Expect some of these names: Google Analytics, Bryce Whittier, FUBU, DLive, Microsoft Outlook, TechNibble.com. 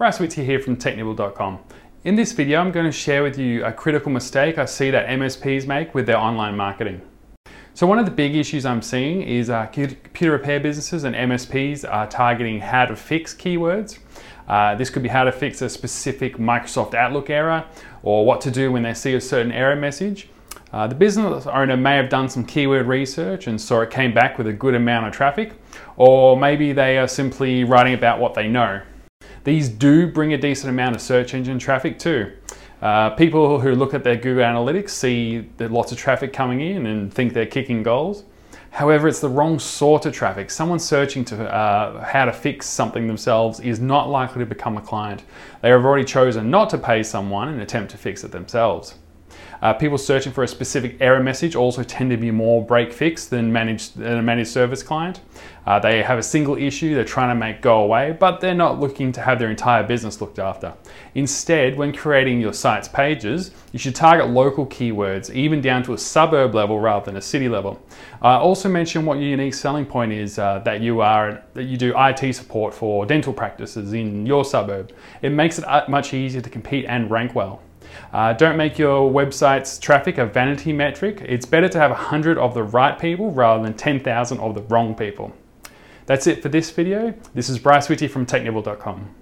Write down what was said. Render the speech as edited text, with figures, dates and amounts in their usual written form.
Bryce Whittier here from TechNibble.com. In this video, I'm going to share with you a critical mistake I see that MSPs make with their online marketing. So one of the big issues I'm seeing is computer repair businesses and MSPs are targeting how to fix keywords. This could be how to fix a specific Microsoft Outlook error or what to do when they see a certain error message. The business owner may have done some keyword research and so it came back with a good amount of traffic, or maybe they are simply writing about what they know. These do bring a decent amount of search engine traffic too. People who look at their Google Analytics see that lots of traffic coming in and think they're kicking goals. However, it's the wrong sort of traffic. Someone searching to how to fix something themselves is not likely to become a client. They have already chosen not to pay someone and attempt to fix it themselves. People searching for a specific error message also tend to be more break-fix than a managed service client. They have a single issue they're trying to make go away, but they're not looking to have their entire business looked after. Instead, when creating your site's pages, you should target local keywords, even down to a suburb level rather than a city level. Also mention what your unique selling point is, that you do IT support for dental practices in your suburb. It makes it much easier to compete and rank well. Don't make your website's traffic a vanity metric. It's better to have 100 of the right people rather than 10,000 of the wrong people. That's it for this video. This is Bryce Whittier from TechNibble.com.